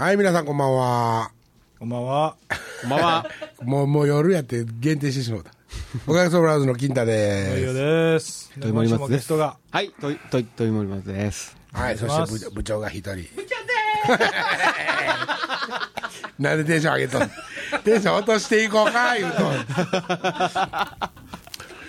はい、皆さんこんばんは。こんばんは。こんばんは。もう夜やって限定してしまった。おかげソブラウズの金太です。おいよです。といもりますです。はい、といもりますです。はい、そして部長が一人。部長でーす。なんでテンション上げとん。テンション落としていこうか言うと。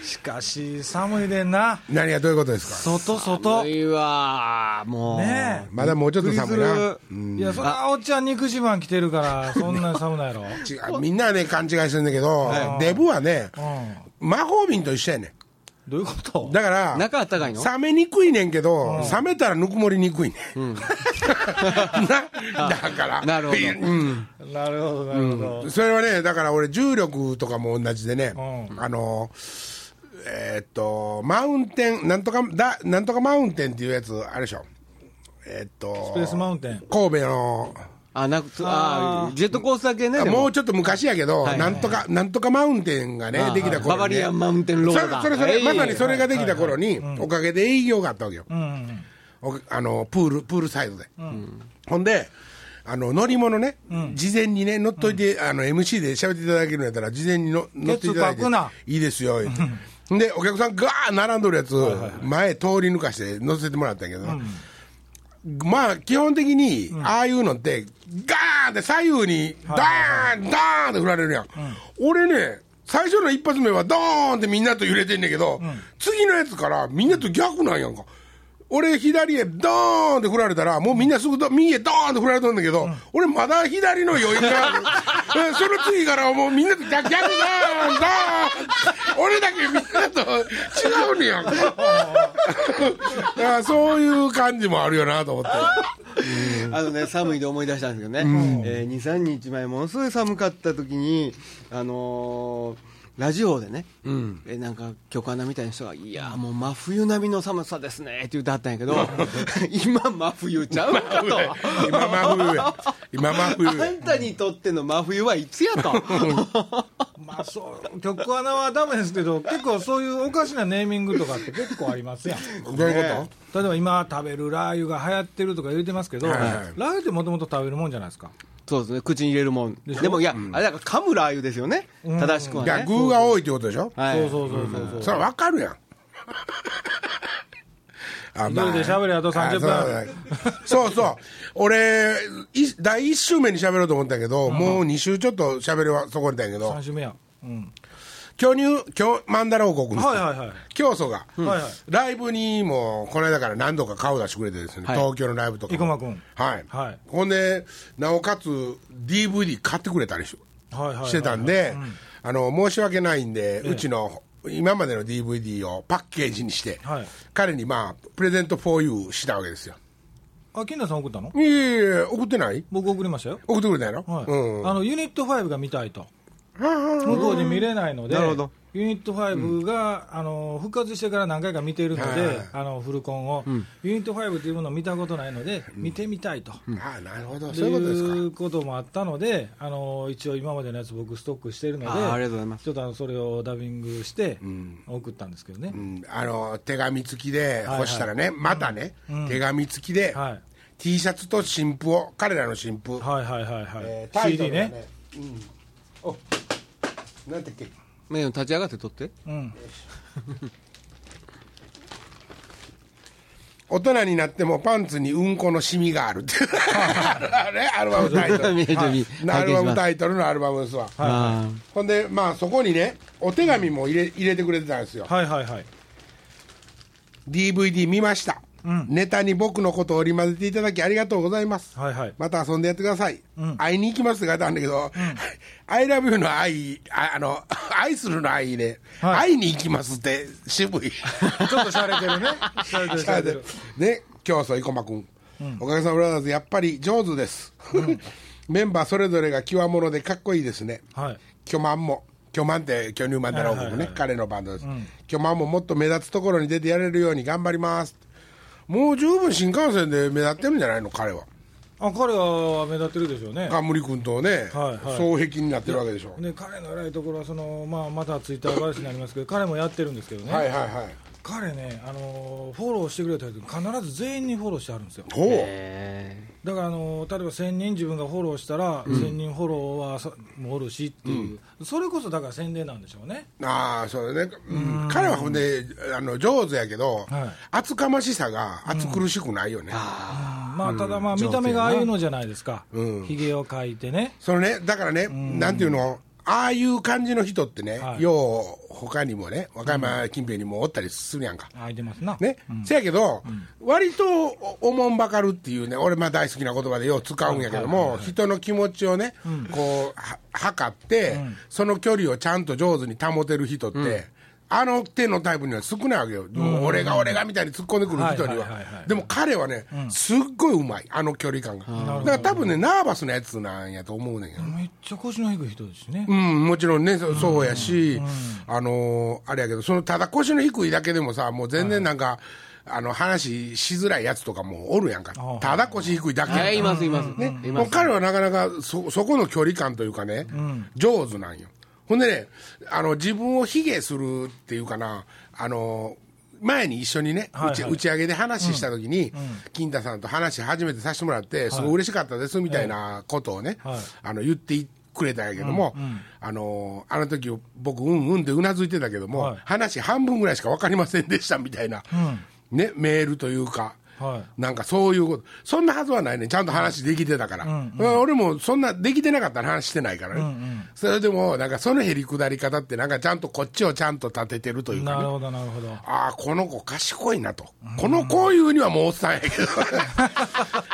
しかし寒いでんな。何がどういうことですか。外寒いわもう、ね、まだもうちょっと寒いな、うん、いやそりゃおっちゃん肉襦袢着てるからそんなに寒ないやろ違うみんなね勘違いしてるんだけど、はい、デブはね、うん、魔法瓶と一緒やねん。どういうこと。だから中あったかいの冷めにくいねんけど、うん、冷めたらぬくもりにくいね、うん、だからなるほど、うん、なるほどなるほど、うん、それはねだから俺重力とかも同じでね、うん、マウンテンなんとかマウンテンっていうやつあれでしょ。スペースマウンテン神戸のジェットコースター系ね。もうちょっと昔やけど、はいはいはい、なんとかマウンテンがねできた頃に、ね、ババリアンマウンテンロードまさにそれができた頃に、はいはいはい、おかげで営業があったわけよ、うん、プールサイドで、うん、ほんで乗り物ね、うん、事前にね乗っといて、うん、MC で喋っていただけるんやったら事前に乗っていただいていいですよ言ってでお客さんが並んどるやつ、はいはいはい、前通り抜かして乗せてもらったんやけど、うん、まあ基本的に、うん、ああいうのってガーンって左右にダーン、はいはいはい、ダーンって振られるやん、うん、俺ね最初の一発目はドーンってみんなと揺れてんねんけど、うん、次のやつからみんなと逆なんやんか。俺左へドーンって振られたらもうみんなすぐ右へドーンって振られたんだけど、うん、俺まだ左の余裕があるその次からもうみんなと逆ドーンドーン俺だけみんなと違うねやんかそういう感じもあるよなと思ってね寒いで思い出したんですけどね、うん2,3 日前ものすごい寒かった時にラジオでね、うん、なんか局アナみたいな人がいやもう真冬並みの寒さですねって言ってはったんやけど今真冬ちゃうかと今真冬あんたにとっての真冬はいつやとまあそう局アナはダメですけど結構そういうおかしなネーミングとかって結構ありますやんどういうこと例えば今食べるラー油が流行ってるとか言ってますけど、はいはい、ラー油ってもともと食べるもんじゃないですか。そうですね、口に入れるもん でもいや、うん、あれだから噛むラー油ですよね、うん、正しくはね具が多いってことでしょ、はい、そうそれ分かるやんあ、まあ、どうで喋りあと30分そう俺第1週目に喋ろうと思ったけど、うん、もう2週ちょっと喋りはそこにいたんやけど3週目や、うん、マンダラ王国の、はいはいはい、教祖が、うんはいはい、ライブにもこの間から何度か顔出してくれてですね、はい、東京のライブとか生駒君はい、はい、ほんでなおかつ DVD 買ってくれたり してたんで、うん、申し訳ないんで、うちの今までの DVD をパッケージにして、はい、彼にまあプレゼント for you したわけですよ。あ、金田さん送ったの？いやいや送ってない。僕送りましたよ。送ってくれたやろ、はいうん、ユニット5が見たいと向こうで見れないので、なるほど、ユニット5が、うん、復活してから何回か見ているので、フルコンを、うん、ユニット5というものを見たことないので、うん、見てみたいと、うん、あなるほど、そういうことですか、いうこともあったので、一応今までのやつ僕ストックしているので、ありがとうございます。ちょっとそれをダビングして送ったんですけどね、うんうん、手紙付きで干したらね、はいはい、またね、うん、手紙付きで、はい、T シャツと新譜を、彼らの新譜、はいはいはいはい、タイトルがね、CD ね、うん、おなんてっけ、目を立ち上がって撮って、うん、大人になってもパンツにうんこのシミがあるってアルバムタイトル、はい、アルバムタイトルのアルバムですわ、はい、ほんでまあそこにねお手紙も入れてくれてたんですよ、はいはいはい、DVD 見ました、うん、ネタに僕のことを織り交ぜていただきありがとうございます、はいはい、また遊んでやってください、うん、会いに行きますって書いてあるんだけど、うん、I love you の愛、愛するの愛ね、はい、会いに行きますって渋いちょっとしゃれてるねしゃれてるしゃれてるね、教祖生駒君、うん、おかげさまブラザーズやっぱり上手です、うん、メンバーそれぞれが極物でかっこいいですね、はい、巨マンって巨乳マンダラ王国ね、はいはいはい、彼のバンドです、うん、巨マンももっと目立つところに出てやれるように頑張ります。もう十分新幹線で目立ってるんじゃないの彼は。あ、彼は目立ってるでしょうね。冠君とね、はいはい、双璧になってるわけでしょう、ね、彼の偉いところはまあ、またツイッター話になりますけど彼もやってるんですけどね、はいはいはい、彼ね、フォローしてくれた人必ず全員にフォローしてあるんですよ。ほう。だから例えば1000人自分がフォローしたら、うん、1000人フォローはもおるしっていう、うん、それこそだから宣伝なんでしょうね。ああそうね、うん、彼はほんで上手やけど、はい、厚かましさが厚苦しくないよね、うん、あまあ、ただまあ見た目がああいうのじゃないですか、うん、ひげを描いてね、そのねだからね、うん、なんていうのああいう感じの人ってね、はい、よう他にもね若山近平にもおったりするやんか、うん、あいてますな、ねうん、せやけど、うん、割とおもんばかるっていうね俺まあ大好きな言葉でよう使うんやけども、はいはいはい、人の気持ちをね、うん、こう測って、うん、その距離をちゃんと上手に保てる人って、うん、あの手のタイプには少ないわけよ、うん、俺がみたいに突っ込んでくる人には、はいはいはいはい、でも彼はね、うん、すっごいうまいあの距離感が、だから多分ねナーバスなやつなんやと思うねんけど、めっちゃ腰の低い人ですね、うんもちろんねそうやし、うんうん、あれやけどそのただ腰の低いだけでもさもう全然なんか、はい話しづらいやつとかもおるやんか、ただ腰低いだけやんか、います、ねうん、もう彼はなかなかそこの距離感というかね、うん、上手なんよ。ほんでね自分を卑下するっていうかな前に一緒にね、はいはい、打ち上げで話した時に、うんうん、金太さんと話初めてさせてもらって、はい、すごい嬉しかったですみたいなことをね、はい、言ってくれたんやけども、うんうん、あの時僕うんうんってうなずいてたけども、はい、話半分ぐらいしか分かりませんでしたみたいな、うんね、メールというかはい、なんかそういうことそんなはずはないね、ちゃんと話できてたから、はいうんうん、俺もそんなできてなかったら話してないからね、うんうん、それでもなんかそのへりくだり方ってなんかちゃんとこっちをちゃんと立ててるというか、ね、なるほどなるほど、ああこの子賢いなと、うん、こういうにはもうおっさんやけど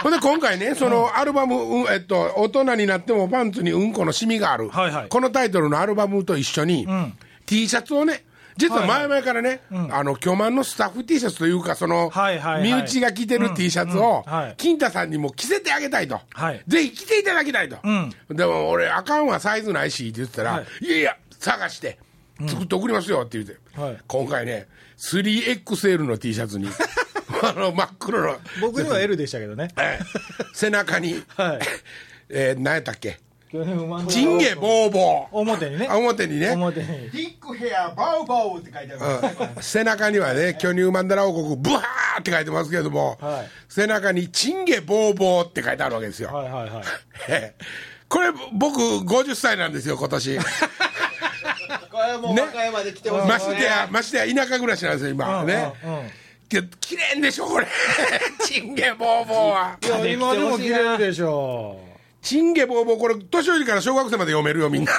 ほんで今回ねそのアルバム、うん大人になってもパンツにうんこのシミがある、はいはい、このタイトルのアルバムと一緒に、うん、T シャツをね実は前々からね、はいはいうん、巨万のスタッフ T シャツというかその、はいはいはい、身内が着てる T シャツを、うんうんはい、金太さんにも着せてあげたいと、はい、ぜひ着ていただきたいと、うん、でも俺あかんわサイズないしって言ってたら、はい、いやいや探して作って送りますよって言って、うんはい、今回ね 3XL の T シャツに真っ黒の僕には L でしたけどね、背中に、はい何やったっけチンゲボーボー表にね表にねディックヘアバウバウって書いてある、うん、背中にはね巨乳マンダラ王国ブハーって書いてますけども、はい、背中にチンゲボーボーって書いてあるわけですよ、はいはいはい、これ僕50歳なんですよ今年これもう和歌山で来てますよね、ましてや田舎暮らしなんですよ今、うん、ね、うんうん綺麗んでしょこれチンゲボーボーは。いや今でも綺麗でしょチンゲボーボー、これ年寄りから小学生まで読めるよみんな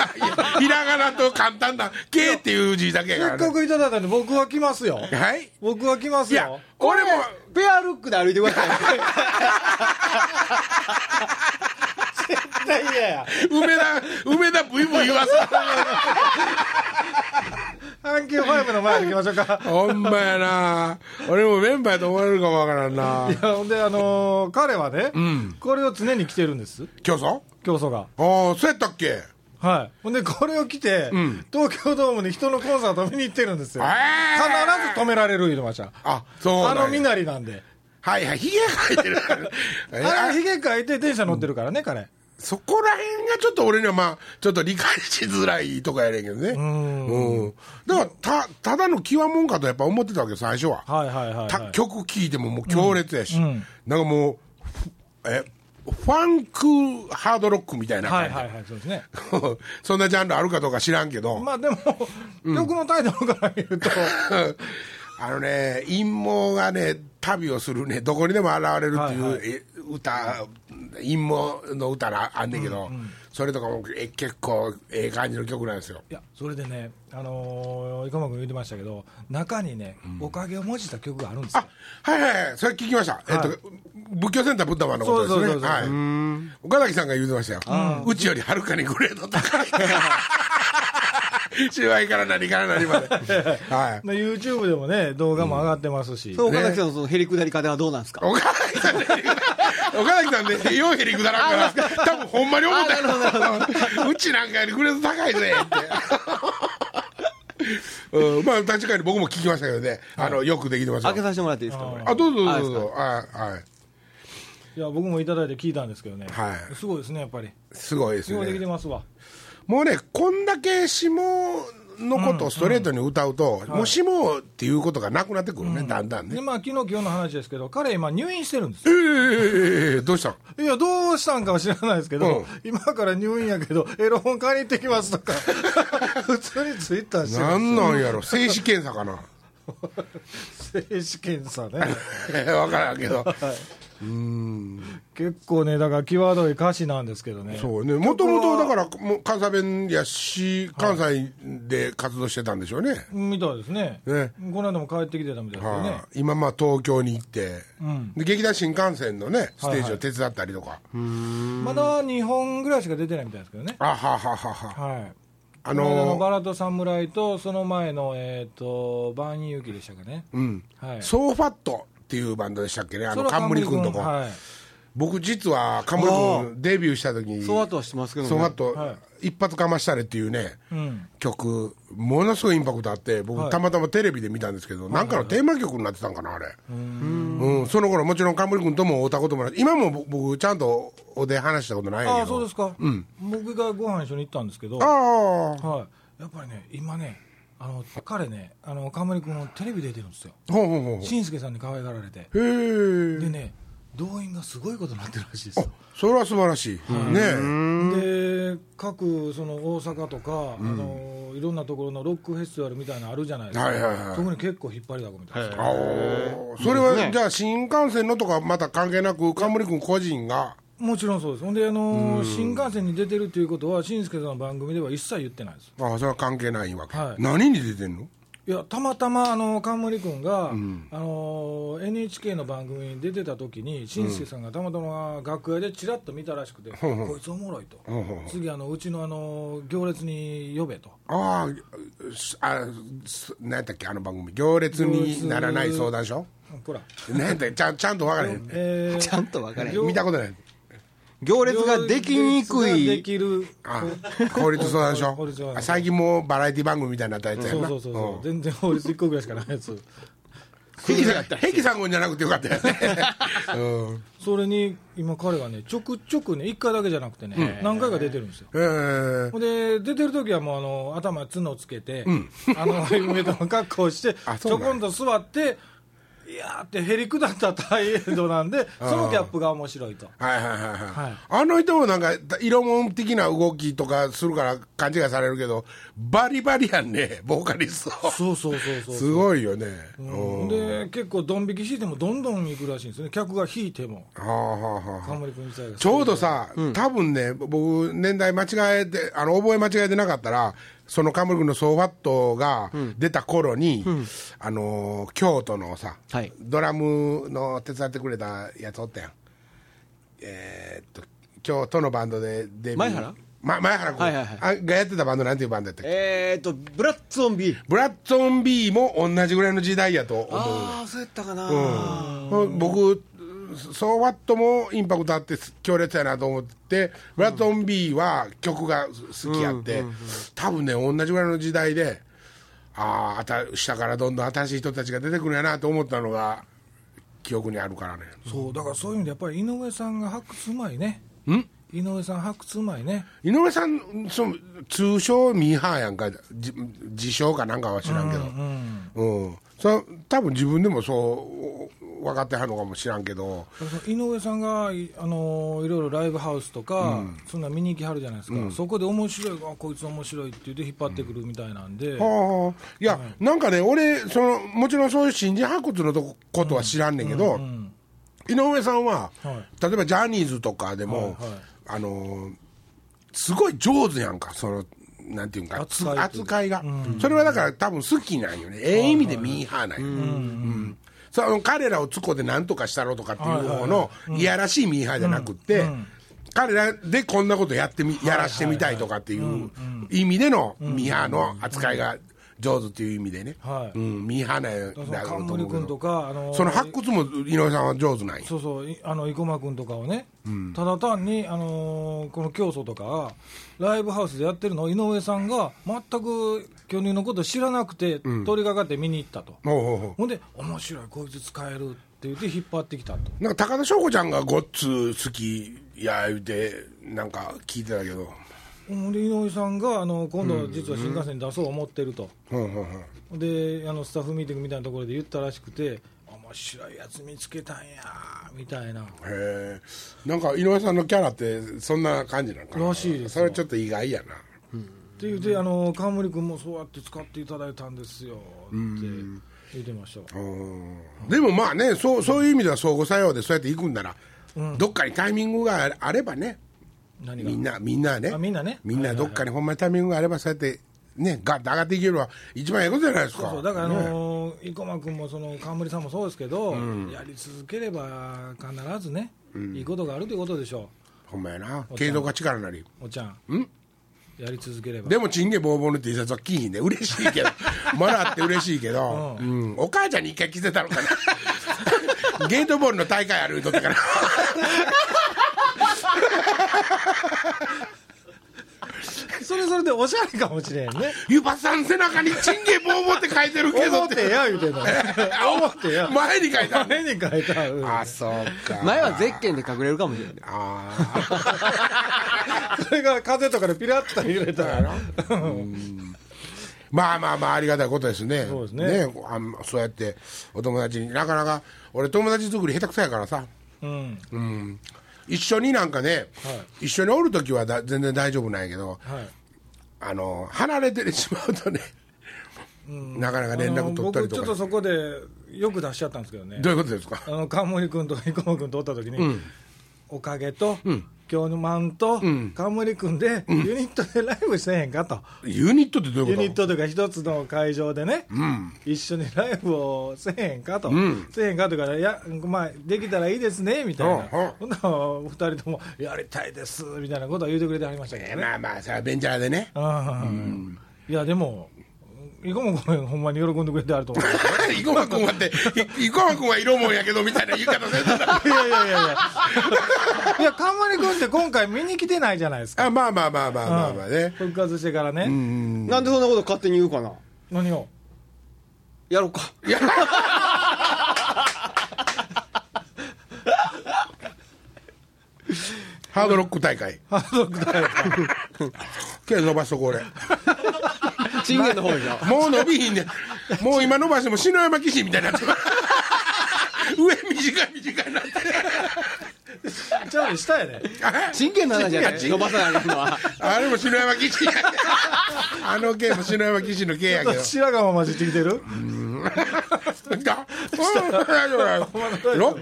ひらがなと簡単な K っていう字だけが、ね、せっかくいただいたんで僕は来ますよ、はい僕は来ますよ、いや俺もペアルックで歩いてください絶対嫌や梅田ブイブイ言わす阪急ファイブの前に行きましょうかほんまやな俺もメンバーと思われるかもわからんないやほんで彼はね、うん、これを常に着てるんです。競争がああそうやったっけ、はいほんでこれを着て、うん、東京ドームに人のコンサート見に行ってるんですよ、必ず止められる言うてました。あそうなんや、身なりなんではいはいひげ描いてるあれひげ描いて電車乗ってるからね、うん、彼そこら辺がちょっと俺にはまあちょっと理解しづらいとかやねんけどね、うんだからただの際もんかとやっぱ思ってたわけよ最初は、はいはいはいはい、曲聴いてももう強烈やし、うんうん、なんかもうファンクハードロックみたいな感じ、はいはいはい、そうですねそんなジャンルあるかどうか知らんけどまあでも、うん、曲のタイトルから見るとね陰謀がね旅をするねどこにでも現れるっていう、はいはい、歌陰謀の歌があんねんけど、うんうん、それとかも結構ええ感じの曲なんですよ。いやそれでね生駒君言ってましたけど中にね、うん、おかげをもじった曲があるんですよ。あはいはい、はい、それ聞きました、はい仏教センターブッダマンのことですね。そうそうそうそう、はい、うん岡崎さんが言ってましたよ、うちよりはるかにグレード高い芝居から何から何まで、はい、YouTube でもね動画も上がってますし、うん、岡崎さんのそのへりくだり方はどうなんですか。岡崎さんね岡崎さんねようへりくだらんから多分ほんまに思ったうちなんかよりグレード高いぜって、うん、まあ確かに僕も聞きましたけどね、はい、よくできてます。開けさせてもらっていいですか。あどうぞどうぞどうぞ。はいいや僕もいただいて聞いたんですけどね、はい、すごいですねやっぱりすごいですねできてますわ。もうねこんだけ下のことをストレートに歌うと、もしもっていうことがなくなってくるね、だんだんね。で、まあ、昨日今日の話ですけど、彼今入院してるんですよ。どうしたん？いや、どうしたんかは知らないですけど、今から入院やけどエロ本買いに行ってきますとか普通にツイッターしてる。なんなんやろ、精子検査かな精子検査ね分からんけど、はい、結構ね、だから際どい歌詞なんですけどね。そうね、もともとだから関西弁やし、関西で活動してたんでしょうね、みたいですね。この間も帰ってきてたみたいですよね。今まあ東京に行って、で劇団新幹線のねステージを手伝ったりとか、まだ2本ぐらいしか出てないみたいですけどね。あはははは、はい、バラと侍とその前のバンユキでしたかね、はい、ソーファットっていうバンドでしたっけね、冠君とか、はい、僕実は冠君デビューした時にソーファットはしてますけどね、ソーファット、はい、一発かましたれっていうね、曲ものすごいインパクトあって、僕、たまたまテレビで見たんですけど、なんかのテーマ曲になってたんかなあれ、その頃もちろん冠君とも会うたこともない。今も僕ちゃんとおで話したことないんやけど。あ、そうですか、僕がご飯一緒に行ったんですけど、はい、やっぱりね今ね、彼ね、冠君テレビ出てるんですよ。新助さんに可愛がられて、でね、動員がすごいことになってるらしいですよ。それは素晴らしい、ね。で各その大阪とか、いろんなところのロックフェスティバルみたいなのあるじゃないですか、そこに結構引っ張りだこみたいな。それは、じゃあ新幹線のとかまた関係なく冠君個人が。もちろんそうです。ほんで、新幹線に出てるということは新助さんの番組では一切言ってないです。ああ、それは関係ないわけ、はい、何に出てんの？いや、たまたま冠君が、NHK の番組に出てた時に新助さんがたまたま楽屋でチラッと見たらしくて、こいつおもろいと、次うちの、行列に呼べと。ああ、何やったっけあの番組、行列にならない相談所。ほら何やったっけ、ちゃんと分からへん、ちゃんと分からへん、見たことない。行列ができにくい、できる法律相談所。最近もうバラエティ番組みたいになったやつやな。そう、全然法律1個ぐらいしかないやつ。碧さんごんじゃなくてよかったよね。それに今彼がね、ちょくちょくね、1回だけじゃなくてね、何回か出てるんですよ。で出てる時はもう頭角つけて、夢との格好をしてちょこんと座って。いやーってへりくだった態度なんでそのギャップが面白いと。あの人もなんか色物的な動きとかするから勘違いされるけど、バリバリやんね、ボーカリスト。そうすごいよね。で結構ドン引き引いてもどんどん行くらしいんですね、客が引いても。冠君みたいな。ちょうどさ、多分ね、僕年代間違えて覚え間違えてなかったら、その冠君のソーファットが出た頃に、京都のさ、ドラムの手伝ってくれたやつおったやん、京都のバンドでデビュー、前原君、がやってたバンドなんていうバンドやったっけ？ブラッツオンビー。ブラッツオンビーも同じぐらいの時代やと思う。ああ、そうやったかな。僕ソーファットもインパクトあって強烈やなと思って、ブラッドン B は曲が好きやって、多分ね同じぐらいの時代で、下からどんどん新しい人たちが出てくるやなと思ったのが記憶にあるからね。そうだから、そういう意味でやっぱり井上さんが発掘うまいね。井上さん発掘うまいね。井上さん通称ミーハーやんか、自称かなんかは知らんけど、それ多分自分でもそう分かってはるのかもしらんけど、井上さんがいろいろライブハウスとか、そんな見に行きはるじゃないですか、そこで面白い、こいつ面白いって言って引っ張ってくるみたいなんで、いや、なんかね、俺もちろんそういう新人発掘のことは知らんねんけど、井上さんは、例えばジャニーズとかでも、すごい上手やんか、なんていうんか扱いが、それはだから多分好きなんよね、意味でミーハーなんよ、彼らをつこで何とかしたろとかっていう方のいやらしいミーハーじゃなくって、彼らでこんなことやらしてみたいとかっていう意味でのミーハーの扱いが上手っていう意味でね、ミーハーなんやろうと思うけど、その発掘も井上さんは上手なんよ。そうそう、生駒君とかをね、ただ単にこの競争とかライブハウスでやってるのを井上さんが全く巨乳のこと知らなくて通りかかって見に行ったと、ほんで面白い、こいつ使えるって言って引っ張ってきたと。なんか高田翔子ちゃんがごっつ好きや言うてなんか聞いてたけど、森の井さんが今度実は新幹線に出そう思ってると、うん、でスタッフミーティングみたいなところで言ったらしくて、面白いやつ見つけたんやみたいな。へえ、なんか井上さんのキャラってそんな感じなのかな。らしいです。それちょっと意外やな、うん、って言って川森君もそうやって使っていただいたんですよって言ってました。うん、でもまあね、そういう意味では相互作用でそうやっていくんなら、うん、どっかにタイミングがあればね、何がみんなね、みんなどっかにほんまにタイミングがあればそうやってね、ガッと上がっていけるのは一番ええことじゃないですか。そうだから生駒君もその川森さんもそうですけど、うん、やり続ければ必ずね、うん、いいことがあるということでしょう。ほんまやな、継続が力なり。おちゃん、うん、やり続ければ。でもチンゲボーボーの T シャツは着ひんで嬉しいけどもらって嬉しいけど、うんうん、お母ちゃんに一回着せたのかなゲートボールの大会あるとったからそれでおしゃれかもしれんね。ゆばさん背中にチンゲボーボーって書いてるけどって思ってよ前に書いた、あ、そうか。前はゼッケンで隠れるかもしれない。あそれが風とかでピラッと揺れたらまあまあまあありがたいことです ね。そうやってお友達になかなか、俺友達作り下手くそやからさ、うん、うん、一緒になんかね、はい、一緒におるときは全然大丈夫なんやけど、はい、離れてしまうとね、うん、なかなか連絡取ったりとか。僕ちょっとそこでよく出しちゃったんですけどね。どういうことですか。川森君と生駒君とおったときに、うん、おかげと、うん、今日のマンと、うん、川森君でユニットでライブせへんかと、うん、ユニットってどういうこと。ユニットというか一つの会場でね、うん、一緒にライブをせへんかと、うん、せへんかというから、いや、まあ、できたらいいですねみたいな、そんな2人ともやりたいですみたいなことを言ってくれてありましたけどね。まあまあそれはベンチャーでね、うん、いやでも生駒君ほんまに喜んでくれてあると思う。生駒君はって生駒君は色もんやけどみたいな言い方せんだいや川森君って今回見に来てないじゃないですか。あ、まあまあまあまあまあまあね、うん、復活してからね。うん、なんでそんなこと勝手に言うかな。何をやろうかハードロック大会けど伸ばしとこう俺チンゲの方じゃもう伸びひんねん。もう今伸ばしても篠山騎士みたいになって上短いなってちょっと下やね。チンゲの話じゃない伸ばさないのはあれも篠山騎士やあの系も篠山騎士の系やけど白髪も混じってきてるロッ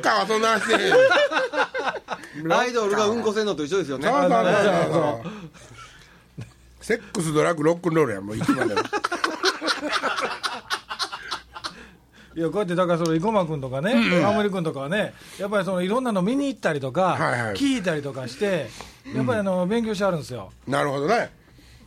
カーはそんな話してへん。アイドルがうんこせんのと一緒ですよね。そうセックスドラッグロックンロールやんもういつまでもいやこうやってだからそれ生駒君とかね、川森君とかはね、やっぱりそのいろんなの見に行ったりとか、はいはい、聞いたりとかしてやっぱり勉強してあるんですよ。なるほどね。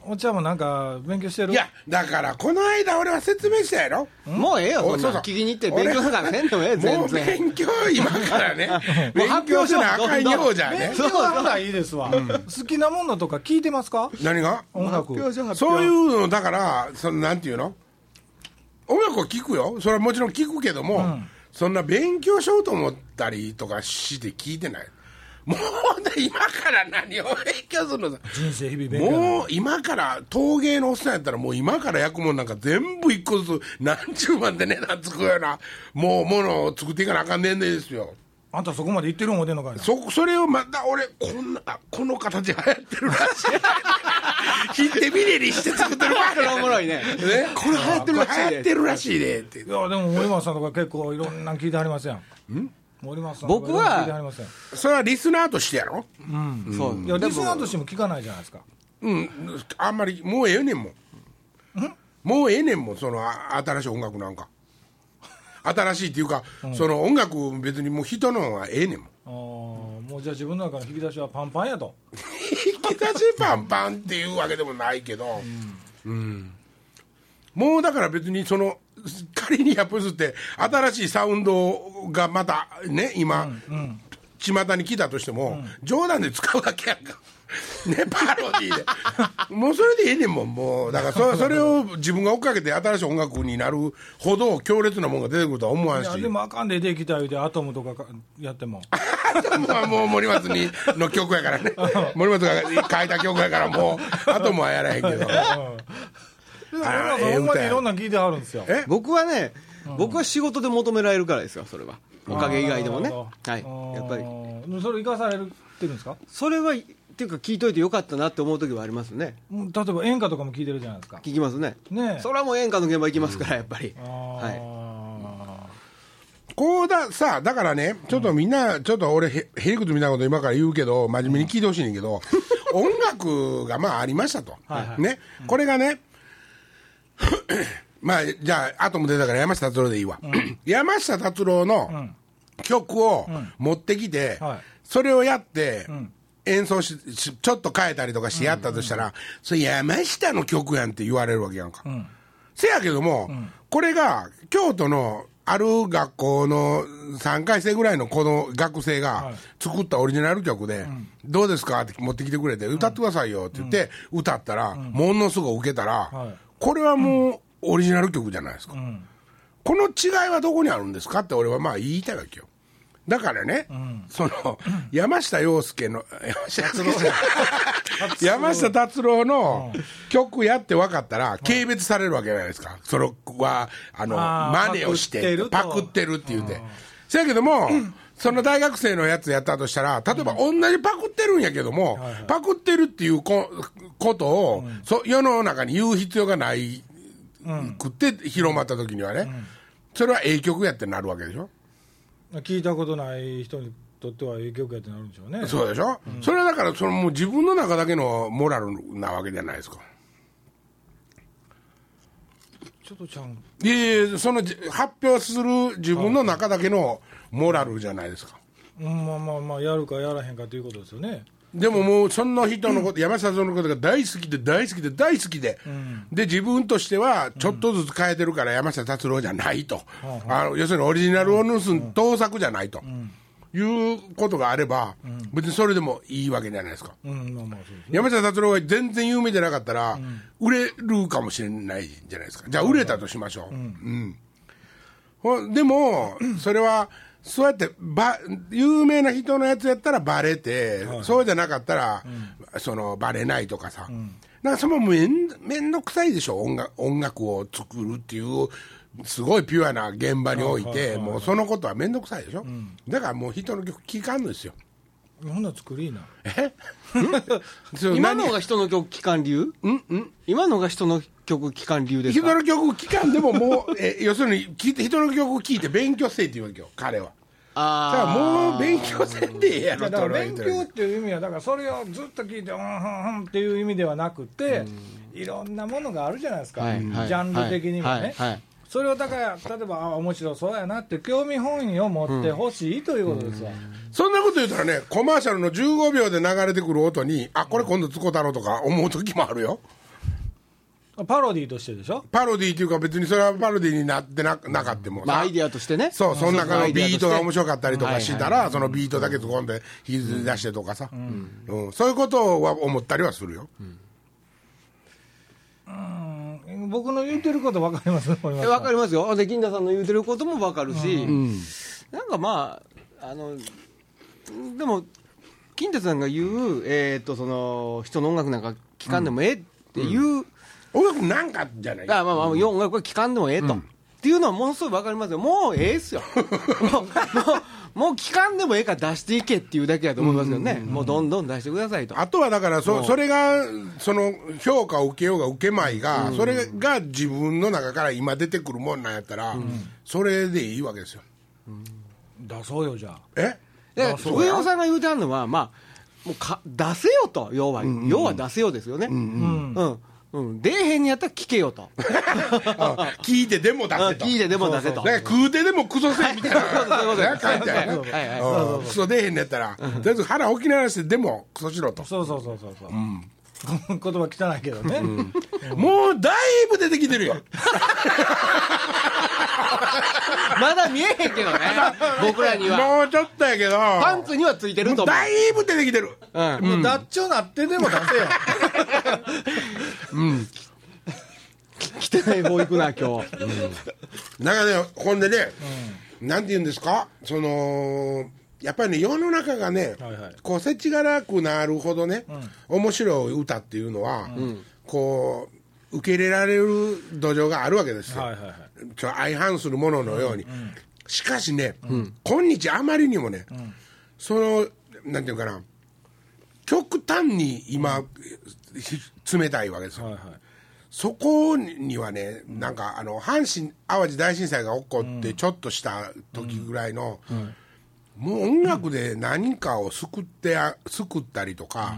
お茶もなんか勉強してる。いやだからこの間俺は説明したやろ。もうええよ、そう聞きに行って勉強なんかせんでもええ。全然もう勉強今からね勉強しなあかんようじゃね。そうならいいですわ、うん、好きなものとか聞いてますか。何が音楽。そういうのだからそのなんていうの、音楽を聞くよ。それはもちろん聞くけども、うん、そんな勉強しようと思ったりとかして聞いてない。もうね今から何を勉強するのさ。人生日々勉強。もう今から陶芸のおっさんやったらもう今から焼くもんなんか全部一個ずつ何十万で値段つくようなもうものを作っていかなあかんねんですよ。あんたそこまで言ってるもんでんのかいな。それをまた俺この形流行ってるらしいひってみれにして作ってるわけおもろいね。これ流行ってるらしいで、流行ってるらしいでって。いやでも森松さんとか結構いろんな聞いてありますやん。ん森松さん僕はそれはリスナーとしてやろ、うんうん、そう。いやリスナーとしても聞かないじゃないですか、うん、あんまりもうええねんもん、うん、もうええねんもんその新しい音楽なんか新しいっていうか、うん、その音楽別にもう人のはええねんもん。あもうじゃあ自分の中の引き出しはパンパンやと引き出しパンパンっていうわけでもないけど、うんうん、もうだから別にその仮にヤップスって新しいサウンドがまたね今、うんうん、巷に聞いたとしても、うん、冗談で使うわけやんかね、パロディでもうそれでええねんもん。もうだから それを自分が追っかけて新しい音楽になるほど強烈なもんが出てくるとは思わんし、でもあかんでできたよでアトムとかやってもアトムはもう森松にの曲やからね森松が書いた曲やからもうアトムはやらへんけどほんまにいろんな聴いてはるんですよ。僕はね、僕は仕事で求められるからですよ。それはおかげ以外でもね、はい、やっぱりそれ生かされてるんですか。それはっていうか聞いといてよかったなって思う時はありますね。例えば演歌とかも聞いてるじゃないですか。聞きます ねそれはもう演歌の現場行きますから、やっぱり、はい、こうださあ。だからね、ちょっとみんなちょっと俺へりくつみたいなこと今から言うけど真面目に聞いてほしいねんけど音楽がまあありましたと、はいはい、ね、これがねまあじゃあアトム出たから山下達郎でいいわ、うん、山下達郎の曲を持ってきて、うん、はい、それをやって、うん、演奏しちょっと変えたりとかしてやったとしたら、うんうん、それ山下の曲やんって言われるわけやんか、うん、せやけども、うん、これが京都のある学校の3回生ぐらいのこの学生が作ったオリジナル曲で、はい、どうですかって持ってきてくれて、うん、歌ってくださいよって言って歌ったら、うん、ものすごくウケたら、はい、これはもうオリジナル曲じゃないですか、うん、この違いはどこにあるんですかって俺はまあ言いたいわけよ。だからね、うん、その、うん、山下洋介の山下達郎の曲やって分かったら軽蔑されるわけじゃないですか。それは真似をしてパクってるって言うて。そやけども、うん、その大学生のやつやったとしたら、例えば同じパクってるんやけども、うん、パクってるっていうことを、うん、世の中に言う必要がないくって広まった時にはね、うん、それはええ曲やってなるわけでしょ。聞いたことない人にとっては影響力やってなるんでしょうね。そうでしょ、うん、それはだからそのもう自分の中だけのモラルなわけじゃないですか。ちょっとちゃんいえいえ、その発表する自分の中だけのモラルじゃないですか、うん、まあまあまあやるかやらへんかということですよね。でももうその人のこと、うん、山下さんのことが大好きで大好きで大好きで、うん、で自分としてはちょっとずつ変えてるから山下達郎じゃないと、うん、要するにオリジナルを盗む盗作じゃないと、うん、いうことがあれば、うん、別にそれでもいいわけじゃないですか、うん、まあまあそうですね。山下達郎が全然有名でなかったら、うん、売れるかもしれないじゃないですか。じゃあ売れたとしましょう、うんうん、でもそれはそうやって有名な人のやつやったらバレて、はい、そうじゃなかったら、うん、そのバレないとかさ、うん、なんかそのめんどくさいでしょ。音楽を作るっていうすごいピュアな現場において、はいはいはい、もうそのことはめんどくさいでしょ、うん、だからもう人の曲聴かんのですよ。なんだ作りなえ今のが人の曲聴かん理由ん今のが人の曲聴かん理由ですか。人の曲聴かんでももう要するに人の曲聴いて勉強せえって言うわけよ彼は。ああもう勉強せんでええやろ。だから勉強っていう意味はだからそれをずっと聴いてうんっていう意味ではなくて、いろんなものがあるじゃないですか、はいはい、ジャンル的にもね、はいはいはい、それをだから例えばあ面白そうやなって興味本位を持ってほしい、うん、ということですよ、うん、そんなこと言うたらねコマーシャルの15秒で流れてくる音にあこれ今度つこ太郎とか思う時もあるよ。パロディーとしてでしょ。パロディーというか別にそれはパロディーになってなかったもん、まあ、アイデアとしてね。そう、その中のビートが面白かったりとかしたら、はいはい、そのビートだけ突っ込んで引き出してとかさ、うんうんうん、そういうことは思ったりはするよ、うん僕の言うてること分かります。分かりますよ。で金田さんの言うてることも分かるし、うん、なんかまあでも金田さんが言う、その人の音楽なんか聴かんでもええっていう、うんうん、音楽なんかじゃない。あ、まあまあ、うん、音楽は聴かんでもええと、うん、っていうのはものすごい分かりますよ。もうええっすよ。もう期間でもええから出していけっていうだけだと思いますよね、うんうんうん、もうどんどん出してくださいと。あとはだからそれがその評価を受けようが受けまいが、うんうん、それが自分の中から今出てくるもんなんやったら、うん、それでいいわけですよ、うん、出そうよ。じゃあ上尾さんが言うてあるのは、まあ、もう出せよと要は出せよですよね、うんうんうんうん、出えへんにやったら聞けよと聞いてでも出せと聞いてでも出せと食うてでもクソせみたいな書いてある。クソ出えへんにやったらとりあえず腹をきならしてでもクソしろと。そう、うん、言葉汚いけどね、うん、もうだいぶ出てきてるよまだ見えへんけどね僕らにはもうちょっとやけどパンツにはついてると思う。だいぶ出てきてる、うん、もうダッチョなってでも出せようん来てない方行くな今日、うん、なんかねほんでね、うん、なんて言うんですかそのやっぱりね世の中がね、はいはい、こうせちがらくなるほどね、うん、面白い歌っていうのは、うん、こう受け入れられる土壌があるわけですよ、はいはいはい、ちょ相反するもののように、うんうん、しかしね、うん、今日あまりにもね、うん、そのなんていうかな極端に今、うん、冷たいわけですよ、はいはい、そこにはねなんか阪神淡路大震災が起こってちょっとした時ぐらいの、うんうんうんもう音楽で何かを救ったりとか、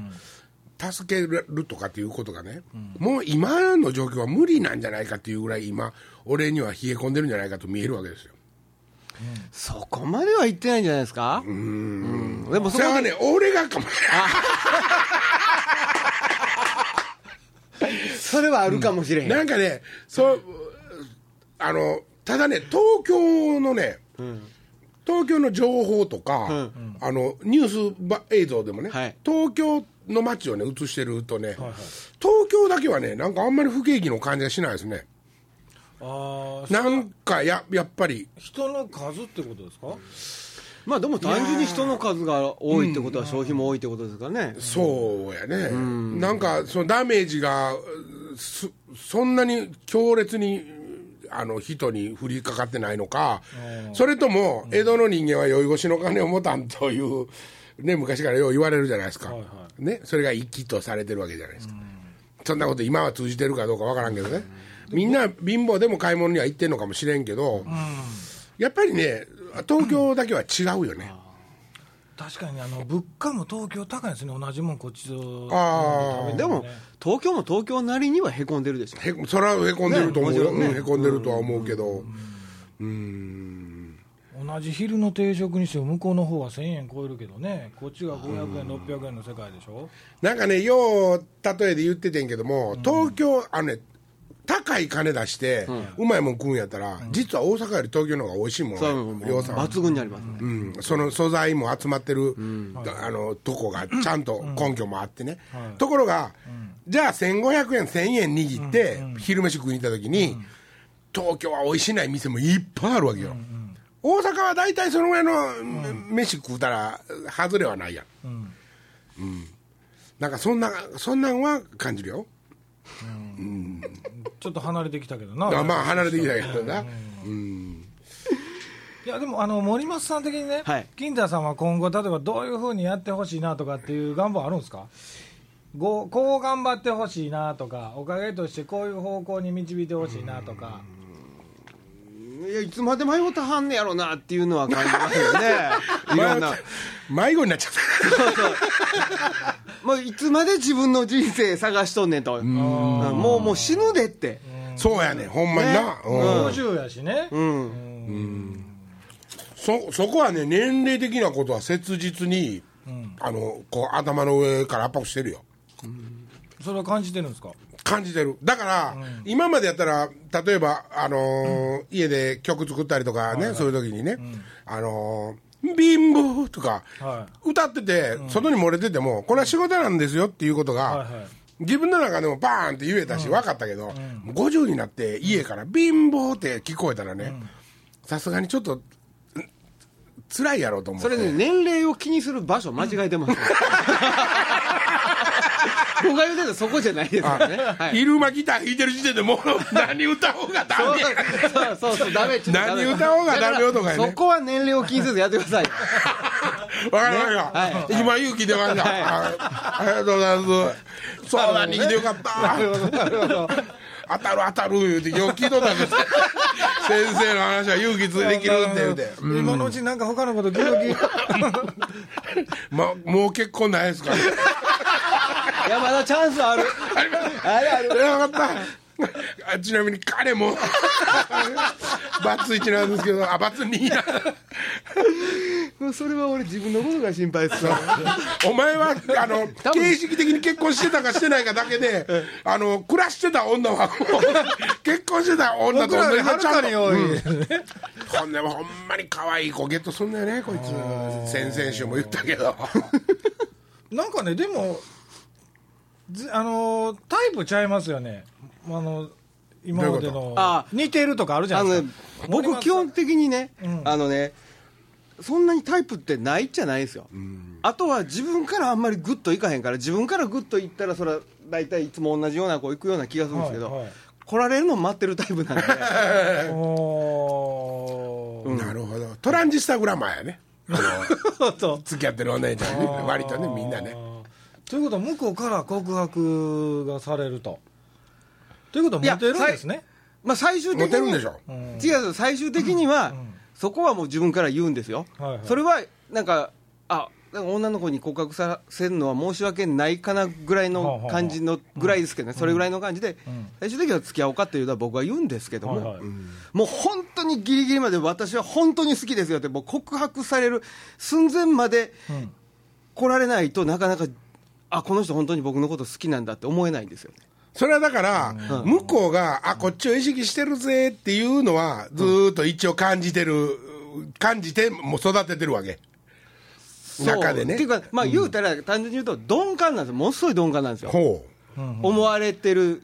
うん、助けるとかっていうことがね、うん、もう今の状況は無理なんじゃないかっていうぐらい今俺には冷え込んでるんじゃないかと見えるわけですよ、うん、そこまでは言ってないんじゃないですか。うんでも それはね俺がかもそれはあるかもしれへん、うん、なんかねただね東京のね、うん東京の情報とか、うんうん、ニュース映像でもね、はい、東京の街をね映してるとね、はいはい、東京だけはねなんかあんまり不景気の感じがしないですね。あなんか やっぱり人の数ってことですか。まあでも単純に人の数が多いってことは消費も多いってことですからね、うん、そうやね、うん、なんかそのダメージがそんなに強烈に人に降りかかってないのか、それとも江戸の人間は酔い越しの金を持たんという、ね、昔からよう言われるじゃないですか、はいはいね、それが粋とされてるわけじゃないですか、うん、そんなこと今は通じてるかどうかわからんけどね、うん、みんな貧乏でも買い物には行ってんのかもしれんけど、うん、やっぱりね東京だけは違うよね、うん、確かに物価も東京高いですね。同じもんこっちとあでも東京も東京なりにはへこんでるでしょ。それはへこんでると思うよ、ねね、へこんでるとは思うけど、同じ昼の定食にしても向こうの方は1000円超えるけどね、こっちが500円600円の世界でしょ。なんかねよう例えで言っててんけども、東京ね高い金出して、うまいもん食うんやったら、実は大阪より東京の方が美味しいもん、量産抜群にありますね、うん、その素材も集まってる、うん、とこがちゃんと根拠もあってね、うん、ところが、うん、じゃあ1500円1000円握って、うん、昼飯食いに行った時に、うん、東京は美味しない店もいっぱいあるわけよ、うん、大阪は大体そのぐらいの、うん、飯食うたら外れはないやん、うんうん、なんかそんなんは感じるよ、うんうん、ちょっと離れてきたけどな。まあ離れてきたけどな、うんうん、いやでも森松さん的にね、はい、金田さんは今後例えばどういうふうにやってほしいなとかっていう願望あるんですか。こう頑張ってほしいなとか、おかげとしてこういう方向に導いてほしいなとか。いやいつまで迷ったはんねやろなっていうのは感じますよねいろんな迷子になっちゃったそうそうもういつまで自分の人生探しとんねんと、もう死ぬでって。そうやねほんまにな、50、ね、やしね、うんうん、そこはね年齢的なことは切実に、うん、こう頭の上から圧迫してるよ、うん、それは感じてるんですか。感じてる。だから、うん、今までやったら例えば、うん、家で曲作ったりとかね、はい、そういう時にね、うん、貧乏とか、はい、歌ってて外に漏れてても、うん、これは仕事なんですよっていうことが、はいはい、自分の中でもバーンって言えたし、うん、分かったけど、うん、50になって家から貧乏って聞こえたらね、さすがにちょっと辛いやろうと思って。それね年齢を気にする場所間違えてます、ね僕が言うてるのそこじゃないですからね、はい、昼間ギター弾いてる時点でもう何歌おうがダメそうダメ何歌おうがダメよとか、ね、そこは年齢を気にせずやってくださいわかりました、ね、はい、今勇気出ました、はい、ありがとうございます。そうだ、ね、握ってよかったなるほどなるほど当たる言うてよく聞いとったんです先生の話は勇気ついてきるって言うて、うん、今のうちなんか他のことドキドキもう結婚ないですかねいやまだチャンスあるあちなみに彼もバツ1なんですけど、あバツ2それは俺自分のことが心配ですよお前は形式的に結婚してたかしてないかだけで暮らしてた女は結婚してた女と同じはるかに多い、ほんでもほんまに可愛い子ゲットすんだよねこいつ。先々週も言ったけどなんかねでもタイプちゃいますよね。今までの似てるとかあるじゃないですか。僕基本的にね、うん、そんなにタイプってないじゃないですよ、うん、あとは自分からあんまりグッといかへんから、自分からグッといったらそれは大体いつも同じような子いくような気がするんですけど、はいはい、来られるの待ってるタイプなんでお、うん、なるほど、トランジスタグラマーやね付き合ってるお姉ちゃんね割とねみんなね。ということは向こうから告白がされると、ということはモテるんですね。まあ、最終的にモテるんでしょ、うん、違う、最終的には、うんうん、そこはもう自分から言うんですよ、はいはい、それはなんか女の子に告白させるのは申し訳ないかなぐらいの感じのぐらいですけどね、うん、それぐらいの感じで、うん、最終的には付き合おうかというのは僕は言うんですけども、はいはい、もう本当にギリギリまで私は本当に好きですよってもう告白される寸前まで来られないと、なかなかこの人本当に僕のこと好きなんだって思えないんですよね。それはだから、うん、向こうがこっちを意識してるぜっていうのはずーっと一応感じてる、感じても育ててるわけ中でね。っていうか、まあ、言うたら、うん、単純に言うと鈍感なんですよ。ものすごい鈍感なんですよ。ほう、うん、思われてる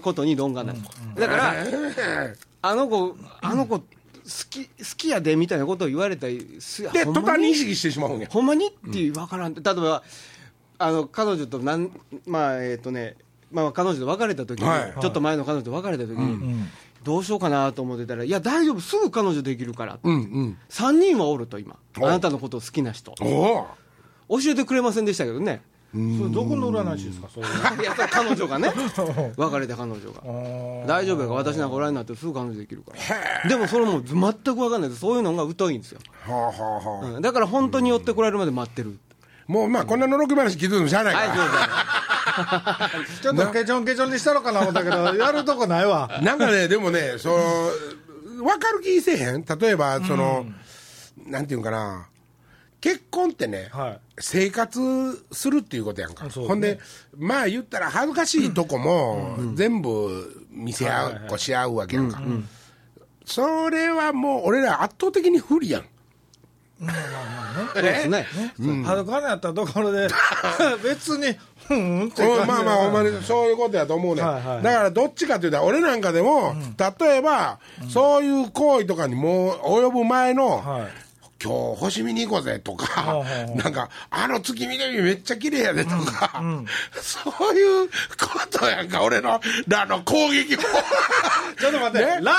ことに鈍感なんです、うん、だから、あの子好きやでみたいなことを言われたりで途端に意識してしまうんや。ほんまにっていう、分からん。例えば彼女と彼女と別れた時に、はい、ちょっと前の彼女と別れた時に、うん、どうしようかなと思ってたら、いや大丈夫、すぐ彼女できるからって、うんうん、3人はおると今あなたのことを好きな人教えてくれませんでしたけどね。それどこの占い師ですかそれいや、それ彼女がね別れた彼女が大丈夫やから私なんかおらんなってすぐ彼女できるから。でもそれも全く分かんないです。そういうのが疎いんですよ。うん、だから本当に寄ってこられるまで待ってる。もうまあこんなのろけ話聞いてるのしゃあないから、はい、ちょっとケチョンケチョンにしたのかな思ったけどやるとこないわ。なんかねでもね分かる気せえへん。例えばなんていうんかな、結婚ってね、はい、生活するっていうことやんか、ね、ほんでまあ言ったら恥ずかしいとこも全部見せ合う、うんうん、し合うわけやんか、うんうん、それはもう俺ら圧倒的に不利やん。はるかにあったところで別にって感じ、まあまあお前そういうことやと思うね、はいはい、だからどっちかというと俺なんかでも、うん、例えば、うん、そういう行為とかにもう及ぶ前の、はい、今日星見に行こうぜとか、はいはい、なんか月見るめっちゃ綺麗やでとか、うんうん、そういうことやんか俺の攻撃法ちょっと待って、ね、ま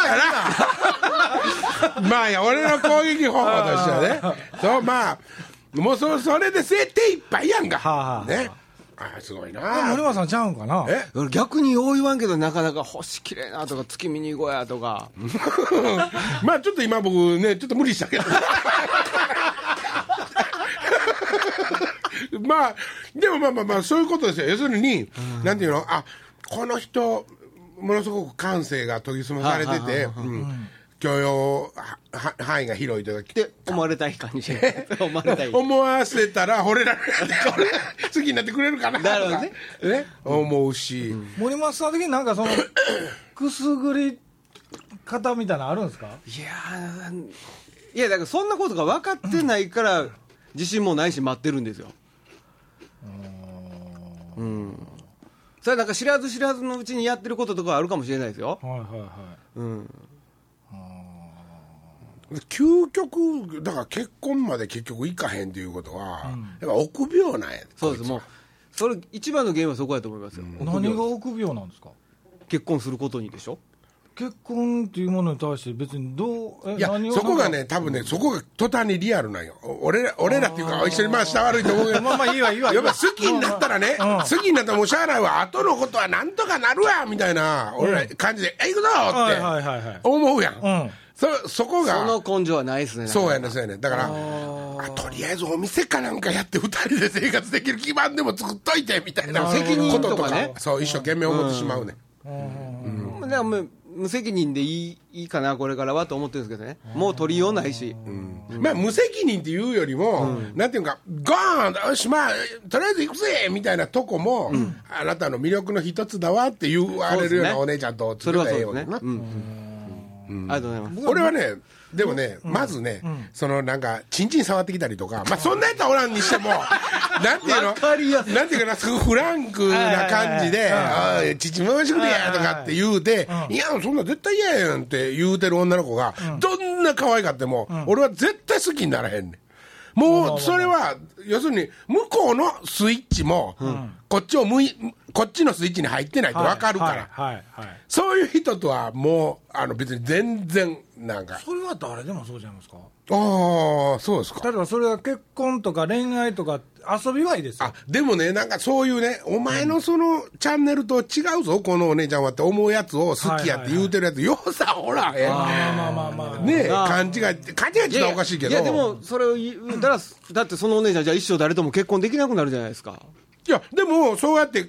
あいや俺の攻撃方法としてはねそう、まあもうそれで精いっぱいやんか、はあね、ああすごいな。森本さんちゃうんかな。逆によう言わんけどなかなか星きれいなとか月見に行こうやとかまあちょっと今僕ねちょっと無理したけどまあでもまあそういうことですよ。要するに、うん、なんていうのこの人ものすごく感性が研ぎ澄まされてて許容範囲が広いとかって思われたい感じ思わせたら惚れられ好きになってくれるかなとかね、うん、思うし、うん、森松さん的になんかそのくすぐり方みたいなのあるんですか。いやだからそんなことが分かってないから自信もないし待ってるんですよ、うん、それなんか知らず知らずのうちにやってることとかあるかもしれないですよ、はいはいはい、うん究極だから結婚まで結局いかへんということは、うん、やっぱ臆病なんや。そうです。もうそれ一番の原因はそこやと思いますよ、うん、何が臆病なんですか。結婚することにでしょ。結婚っていうものに対して別にいやそこがね多分ね、うん、そこが途端にリアルなんよ。俺らっていうか一緒にまあ下悪いと思うけどまあいいわやっぱ好きになったらね、うん、好きになったらもうしゃあないわ後のことはなんとかなるわみたいな、うん、俺ら感じで行くぞって思うやん、うんそこがその根性はないですね。そうやねそうやね。だからとりあえずお店かなんかやって2人で生活できる基盤でも作っといてみたいな責任とかねそう一生懸命思ってしまうね、うんうんうん、でも無責任でいいかなこれからはと思ってるんですけどね。もう取りようないし、うん、まあ無責任っていうよりも、うん、なんていうかゴーンよしまあとりあえず行くぜみたいなとこも、うん、あなたの魅力の一つだわって言われるようなお姉ちゃんとつけたらええわけな。俺はねでもね、うん、まずね、うん、そのなんかチンチン触ってきたりとか、まあ、そんなやつはおらんにしてもなんていうのなんていうかな、すごいフランクな感じでチンチン回してくれやとかって言うて、いやそんな絶対嫌やんって言うてる女の子が、うん、どんな可愛かっても、うん、俺は絶対好きにならへんねん。もうそれは要するに向こうのスイッチも、うん、こっちのスイッチに入ってないと分かるから、はいはいはいはい、そういう人とはもう別に全然なんかそれは誰でもそうじゃないですか。ああそうですか。例えばそれは結婚とか恋愛とか遊びはいいですよ。あでもねなんかそういうねお前のそのチャンネルと違うぞこのお姉ちゃんはって思うやつを好きやって言うてるやつ、はいはいはい、よさほらへんまあまあまあねえ勘違いっておかしいけどいやでもそれを言うたらだってそのお姉ちゃんじゃ一生誰とも結婚できなくなるじゃないですか。いやでもそうやって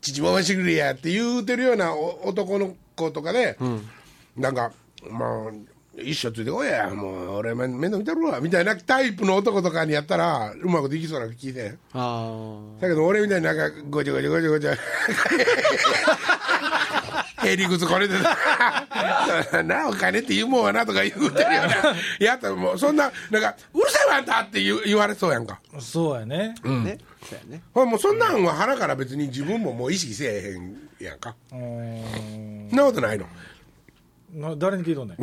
父もましてくれやって言うてるような男の子とかで、ねうん、なんかまあ一緒ついてこいやもう俺面倒見てるわみたいなタイプの男とかにやったらうまくできそうな気せん。あだけど俺みたいになんかごちゃごちゃごちゃごちゃへりくつこれでなお金って言うもんはなとか言うてるようやったらもうそんななんかうるせえわんたって言われそうやんか。そうやね、うん、ねそうやね。もうそんなんは腹から別に自分ももう意識せえへんやんか。そんなことないの誰に聞いとんねん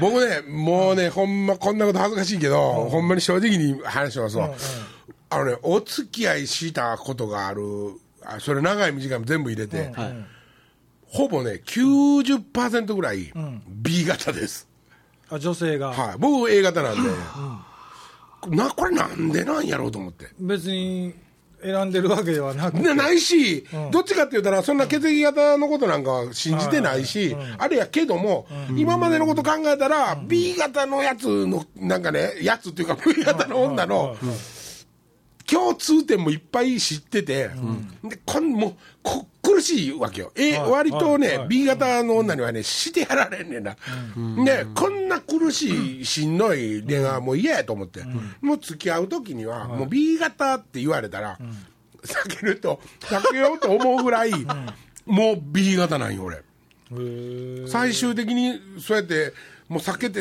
僕ねもうね、うん、ほんまこんなこと恥ずかしいけど、うん、ほんまに正直に話しますわ、うんうん、ねお付き合いしたことがあるそれ長い短いも全部入れて、うんうん、ほぼね 90% ぐらい B 型です、うん、あ女性が、はい、僕 A 型なんで、うん、これなんでなんやろうと思って別に選んでるわけではなくてないし、うん、どっちかって言ったらそんな血液型のことなんかは信じてないし、うん、あれやけども、うん、今までのこと考えたら、うん、B 型のやつのなんかねやつっていうか V 型の女の共通点もいっぱい知ってて、うん、でもう苦しいわけよ、割とね、はいはい、B 型の女にはねしてやられんねんな、うん、でこんな苦しいしんどい恋愛はもう嫌やと思って、うん、もう付き合う時には、はい、もう B 型って言われたら、うん、避けようと思うぐらい、うん、もう B 型なんよ俺。最終的にそうやってもう避けて、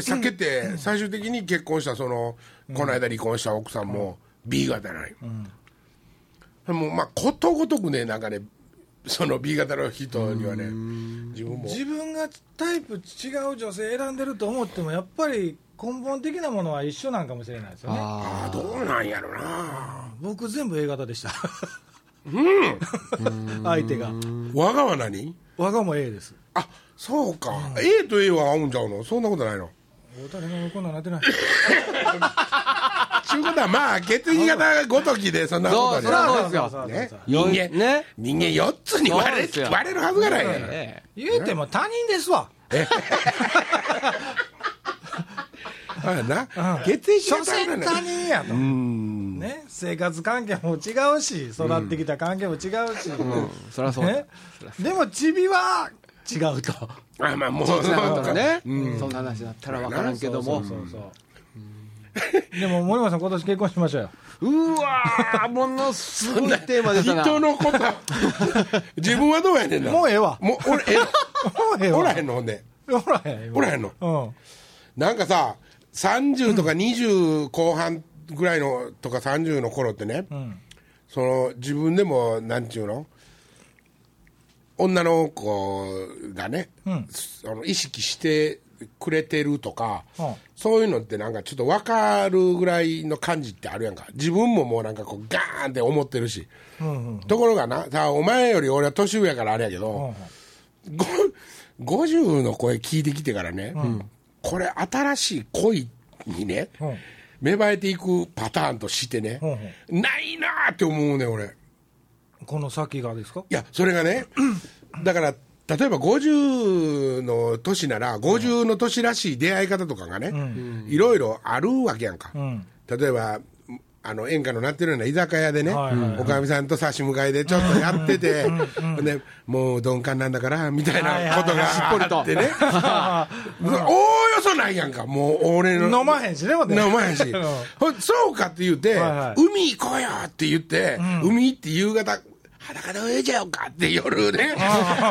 うん、最終的に結婚したその、うん、この間離婚した奥さんも B 型なんよ、うん、もうまあことごとくねなんかねその B 型の人にはね自分がタイプ違う女性選んでると思ってもやっぱり根本的なものは一緒なんかもしれないですよね。ああどうなんやろな。僕全部 A 型でしたうん相手が我がは何我がも A です。あそうか、うん、A と A は合うんちゃうの。そんなことないの。お互いのこんなんなってないということはまあ血液型ごときでそんなことじゃね人間4つに割れるはずがない、言うても他人ですわな血液型はね所詮他人やと、ね、生活環境も違うし育ってきた環境も違うし、うんうん、そりゃそうだ、ね、でもチビは違うとあ、まあ、もうそうだね、うん、そんな話だったら分からんけどもそうでも森本さん今年結婚しましょうよ。うわーものすごいテーマでしたな人のこと自分はどうやねんな。もうええわもう俺ええわおらへんのほんでおらへんの、うん、なんかさ30とか20後半ぐらいのとか30の頃ってね、うん、その自分でもなんちゅうの女の子がね、うん、その意識してくれてるとか、うん、そういうのってなんかちょっと分かるぐらいの感じってあるやんか。自分ももうなんかこうガーンって思ってるし、うんうんうん、ところがなさあお前より俺は年上やからあれやけど、うんうん、50の声聞いてきてからね、うん、これ新しい恋にね、うん、芽生えていくパターンとしてね、うんうん、ないなって思うね俺。この先がですか。いやそれがねだから例えば50の年なら50の年らしい出会い方とかがね、うん、いろいろあるわけやんか、うん、例えば演歌のなってるような居酒屋でね、はいはいはい、おかみさんと差し向かいでちょっとやってて、うん、でもう鈍感なんだからみたいなことがしっぽりとあってね、おおよそないやんか、もう俺の飲まへんしね、飲まへんしそうかって言うて、はいはい、海行こうよって言って、うん、海行って夕方裸で泳いじゃおうかって夜ね、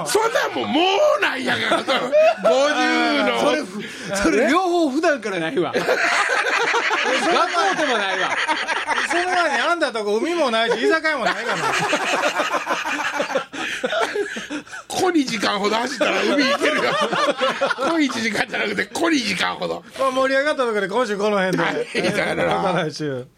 そんなんもうないやんか50のそれ両方普段からないわ学校でもないわそれはね、あんだとこ海もないし居酒屋もないからこに時間ほど走ったら海行けるよこ1時間じゃなくてこに時間ほど、まあ、盛り上がったところで今週この辺で、はい、いいだろう